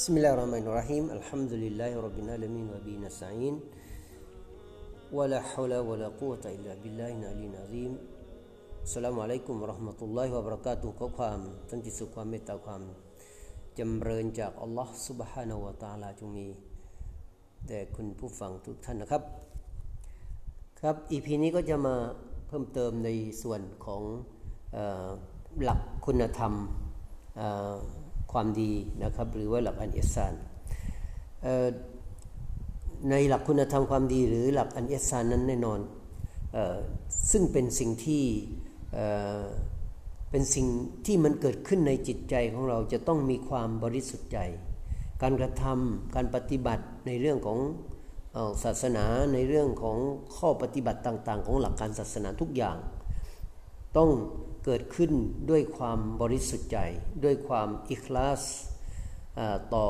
Bismillahirrahmanirrahim. Alhamdulillahirabbil alamin wa bihi nasta'in. Wala haula wala quwwata illa billahil aliyyil azim. Assalamualaikum warahmatullahi wabarakatuh. ขอความสันติสุขความเมตตาความจำเริญจากอัลเลาะห์ซุบฮานะฮูวะตะอาลาจงมีแด่คุณผู้ฟังทุกท่านนะครับครับ EP นี้ก็จะมาเพิ่มเติมในส่วนของหลักคุณธรรมความดีนะครับหรือว่าหลักอันอิซานในหลักคุณธรรมความดีหรือหลักอันอิซานนั้นแน่นอนซึ่งเป็นสิ่งที่มันเกิดขึ้นในจิตใจของเราจะต้องมีความบริสุทธิ์ใจการกระทำการปฏิบัติในเรื่องของศาสนาในเรื่องของข้อปฏิบัติต่างๆของหลักการศาสนาทุกอย่างต้องเกิดขึ้นด้วยความบริสุทธิ์ใจด้วยความอิคลาสต่อ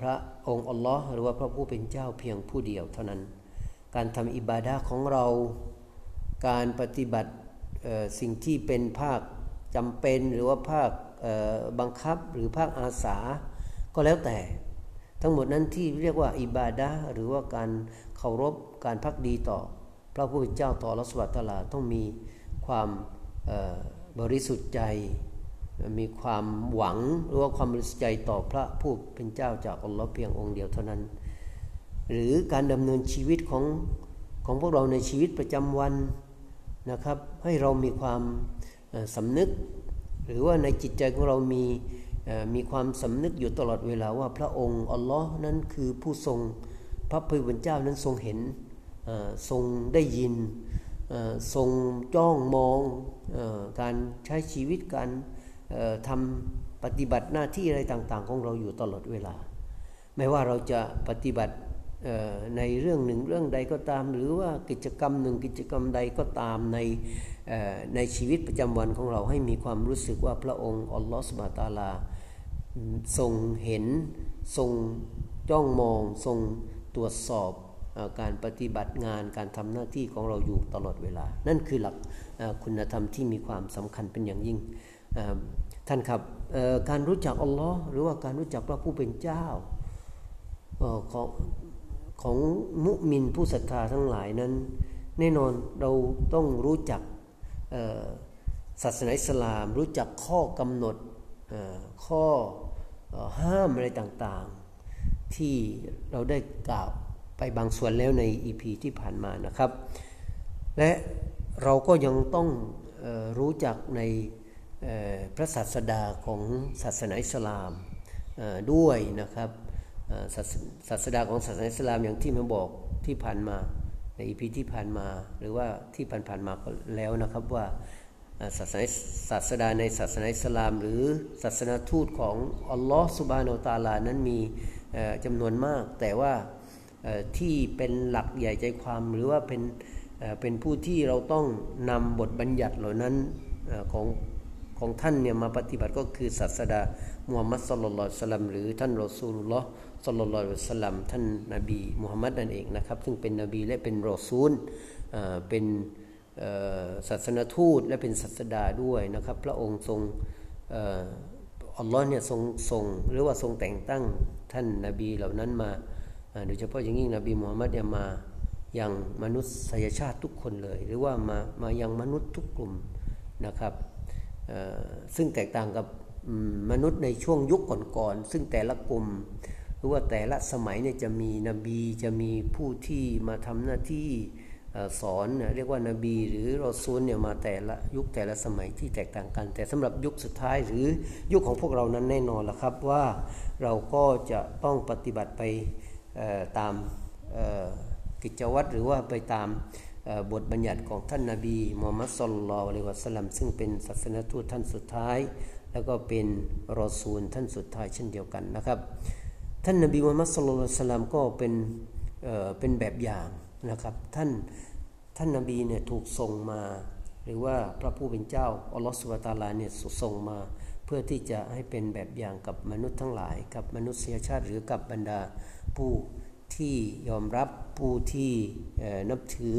พระองค์อัลลอฮ์หรือว่าพระผู้เป็นเจ้าเพียงผู้เดียวเท่านั้นการทำอิบาดะห์ของเราการปฏิบัติสิ่งที่เป็นภาคจำเป็นหรือว่าภาคบังคับหรือภาคอาสาก็แล้วแต่ทั้งหมดนั้นที่เรียกว่าอิบาดะห์หรือว่าการเคารพการภักดีต่อพระผู้เป็นเจ้าต่ออัลเลาะห์ซุบฮานะฮูวะตะอาลาต้องมีความบริสุทธิ์ใจมีความหวังหรือว่าความบริสุทธิ์ใจต่อพระผู้เป็นเจ้าจากอัลเลาะห์เพียงองค์เดียวเท่านั้นหรือการดำเนินชีวิตของพวกเราในชีวิตประจำวันนะครับให้เรามีความสำนึกหรือว่าในจิตใจของเรามีความสำนึกอยู่ตลอดเวลาว่าพระองค์อัลเลาะห์นั้นคือผู้ทรงพระผู้เป็นเจ้านั้นทรงเห็นทรงได้ยินทรงจ้องมองการใช้ชีวิตการทำปฏิบัติหน้าที่อะไรต่างๆของเราอยู่ตลอดเวลาไม่ว่าเราจะปฏิบัติในเรื่องหนึ่งเรื่องใดก็ตามหรือว่ากิจกรรมหนึ่งกิจกรรมใดก็ตามในชีวิตประจำวันของเราให้มีความรู้สึกว่าพระองค์อัลเลาะห์ซุบฮานะฮูวะตะอาลาทรงเห็นทรงจ้องมองทรงตรวจสอบการปฏิบัติงานการทำหน้าที่ของเราอยู่ตลอดเวลานั่นคือหลักคุณธรรมที่มีความสำคัญเป็นอย่างยิ่งท่านครับการรู้จักอัลเลาะห์หรือว่าการรู้จักพระผู้เป็นเจ้าของมุมินผู้ศรัทธาทั้งหลายนั้นแน่นอนเราต้องรู้จักศาสนาอิสลามรู้จักข้อกำหนดข้อห้ามอะไรต่างๆที่เราได้กล่าวไปบางส่วนแล้วใน EP ที่ผ่านมานะครับและเราก็ยังต้องรู้จักในพระศาสดาของศาสนาอิสลามด้วยนะครับศาสดาของศาสนาอิสลามอย่างที่ผมบอกที่ผ่านมาใน EP ที่ผ่านมาหรือว่าที่ผ่านมาแล้วนะครับว่าศาสดาในศาสนาอิสลามหรือศาสนาทูตของอัลเลาะห์ซุบฮานะฮูวะตะอาลานั้นมีจำนวนมากแต่ว่าที่เป็นหลักใหญ่ใจความหรือว่าเป็นผู้ที่เราต้องนำบทบัญญัติเหล่านั้นของท่านเนี่ยมาปฏิบัติก็คือศาสดามุฮัมมัดศ็อลลัลลอฮุอะลัยฮิวะซัลลัมหรือท่านรอซูลุลลอฮ์ศ็อลลัลลอฮุอะลัยฮิวะซัลลัมท่านนบีมุฮัมมัดนั่นเองนะครับซึ่งเป็นนบีและเป็นรอซูลเป็นศาสนทูตและเป็นศาสดาด้วยนะครับพระองค์ทรงอัลเลาะห์เนี่ยทรงส่งหรือว่าทรงแต่งตั้งท่านนบีเหล่านั้นมาโดยเฉพาะอย่างยิ่งนบีมุฮัมมัดเนี่ยมายังมนุษยชาติทุกคนเลยหรือว่ามายังมนุษย์ทุกกลุ่มนะครับซึ่งแตกต่างกับมนุษย์ในช่วงยุคก่อนๆซึ่งแต่ละกลุ่มหรือว่าแต่ละสมัยเนี่ยจะมีนบีจะมีผู้ที่มาทำหน้าที่สอนเรียกว่านบีหรือรอซูลเนี่ยมาแต่ละยุคแต่ละสมัยที่แตกต่างกันแต่สำหรับยุคสุดท้ายหรือยุคของพวกเรานั้นแน่นอนล่ะครับว่าเราก็จะต้องปฏิบัติไปตามกิจวัตรหรือว่าไปตามบทบัญญัติของท่านนบีมุฮัมมัดศ็อลลัลลอฮุอะลัยฮิวะซัลลัมซึ่งเป็นศาสนทูตท่านสุดท้ายแล้วก็เป็นรอซูลท่านสุดท้ายเช่นเดียวกันนะครับท่านนบีมุฮัมมัดศ็อลลัลลอฮุอะลัยฮิวะซัลลัมก็เป็นแบบอย่างนะครับท่านนบีเนี่ยถูกส่งมาหรือว่าพระผู้เป็นเจ้าอัลเลาะห์ซุบฮานะฮูวะตะอาลาเนี่ยส่งมาเพื่อที่จะให้เป็นแบบอย่างกับมนุษย์ทั้งหลายกับมนุษยชาติหรือกับบรรดาผู้ที่ยอมรับผู้ที่นับถือ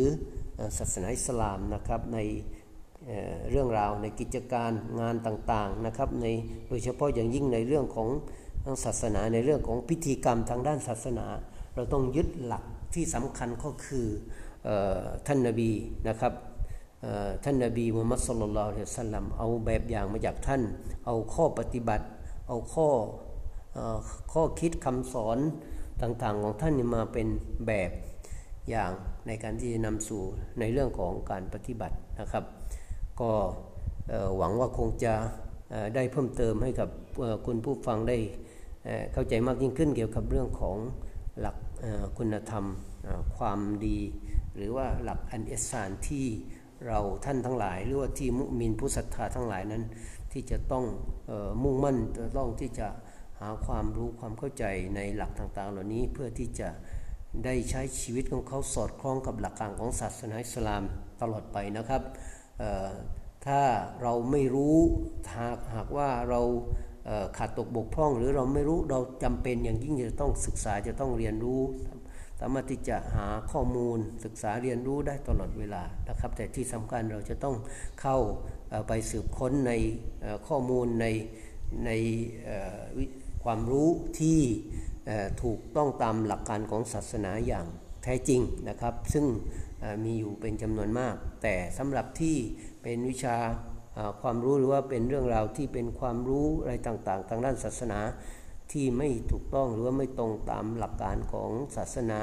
ศาสนาอิสลามนะครับในเรื่องราวในกิจการงานต่างๆนะครับในโดยเฉพาะอย่างยิ่งในเรื่องของ ทางศาสนาในเรื่องของพิธีกรรมทางด้านศาสนาเราต้องยึดหลักที่สำคัญก็คือท่านนบีนะครับท่านนบีมุฮัมมัดศ็อลลัลลอฮุอะลัยฮิวะซัลลัมเอาแบบอย่างมาจากท่านเอาข้อปฏิบัติเอาข้อคิดคำสอนต่างๆของท่านมาเป็นแบบอย่างในการที่จะนำสู่ในเรื่องของการปฏิบัตินะครับก็หวังว่าคงจะได้เพิ่มเติมให้กับคุณผู้ฟังได้เข้าใจมากยิ่งขึ้นเกี่ยวกับเรื่องของหลักคุณธรรมความดีหรือว่าหลักอันอิห์ซานที่เราท่านทั้งหลายหรือว่าที่มุมินผู้ศรัทธาทั้งหลายนั้นที่จะต้องมุ่งมั่นต้องที่จะหาความรู้ความเข้าใจในหลักต่างๆเหล่านี้เพื่อที่จะได้ใช้ชีวิตของเขาสอดคล้องกับหลักการของศาสนาอิสลามตลอดไปนะครับถ้าเราไม่รู้หากว่าเราขาดตกบกพร่องหรือเราไม่รู้เราจำเป็นอย่างยิ่งจะต้องศึกษาจะต้องเรียนรู้สามารถที่จะหาข้อมูลศึกษาเรียนรู้ได้ตลอดเวลานะครับแต่ที่สำคัญเราจะต้องเข้าไปสืบค้นในข้อมูลในความรู้ที่ถูกต้องตามหลักการของศาสนาอย่างแท้จริงนะครับซึ่งมีอยู่เป็นจำนวนมากแต่สำหรับที่เป็นวิชาความรู้หรือว่าเป็นเรื่องราวที่เป็นความรู้อะไรต่างๆทางด้านศาสนาที่ไม่ถูกต้องหรือว่าไม่ตรงตามหลักการของศาสนา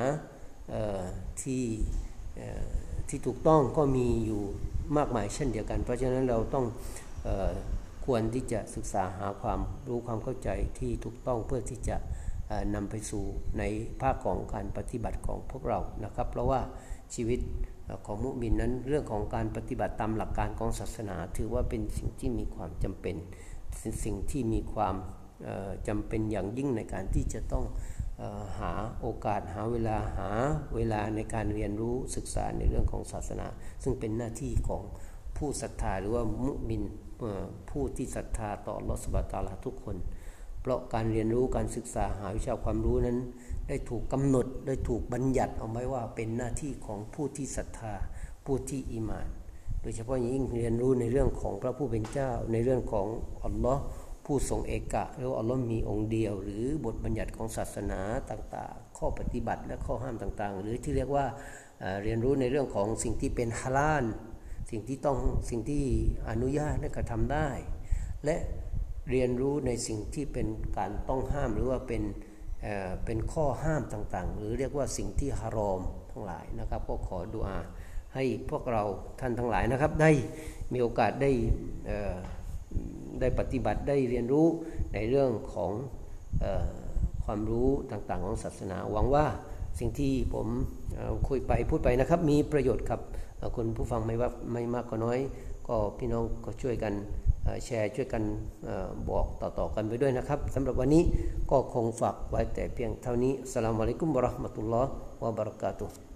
ที่ถูกต้องก็มีอยู่มากมายเช่นเดียวกันเพราะฉะนั้นเราต้องควรที่จะศึกษาหาความรู้ความเข้าใจที่ถูกต้องเพื่อที่จะนำไปสู่ในภาคของการปฏิบัติของพวกเรานะครับเพราะว่าชีวิตของมุมินนั้นเรื่องของการปฏิบัติตามหลักการของศาสนาถือว่าเป็นสิ่งที่มีความจำเป็นสิ่งที่มีความจำเป็นอย่างยิ่งในการที่จะต้องหาโอกาสหาเวลาในการเรียนรู้ศึกษาในเรื่องของศาสนาซึ่งเป็นหน้าที่ของผู้ศรัทธาหรือว่ามุมินผู้ที่ศรัทธาต่ออัลเลาะห์ซุบฮานะฮูวะตะอาลาทุกคนเพราะการเรียนรู้การศึกษาหาวิชาความรู้นั้นได้ถูกกำหนดได้ถูกบัญญัติเอาไว้ว่าเป็นหน้าที่ของผู้ที่ศรัทธาผู้ที่อีหม่านโดยเฉพาะอย่างยิ่งเรียนรู้ในเรื่องของพระผู้เป็นเจ้าในเรื่องของอัลเลาะห์ผู้ทรงเอกะหรืออัลเลาะห์มีองค์เดียวหรือบทบัญญัติของศาสนาต่างๆข้อปฏิบัติและข้อห้ามต่างๆหรือที่เรียกว่าเรียนรู้ในเรื่องของสิ่งที่เป็นฮาลาลสิ่งที่อนุญาตและกระทำได้และเรียนรู้ในสิ่งที่เป็นการต้องห้ามหรือว่าเป็นข้อห้ามต่างๆหรือเรียกว่าสิ่งที่ฮารอมทั้งหลายนะครับก็ขอดุอาให้พวกเราท่านทั้งหลายนะครับได้มีโอกาสได้ปฏิบัติได้เรียนรู้ในเรื่องของความรู้ต่างๆของศาสนาหวังว่าสิ่งที่ผมคุยไปพูดไปนะครับมีประโยชน์กับคนผู้ฟังไม่มากก็น้อยก็พี่น้องก็ช่วยกันแชร์ช่วยกันบอกต่อๆกันไปด้วยนะครับสำหรับวันนี้ก็คงฝากไว้แต่เพียงเท่านี้อัสสลามุอะลัยกุมวะเราะห์มะตุลลอฮ์วะบะเราะกาตุฮ์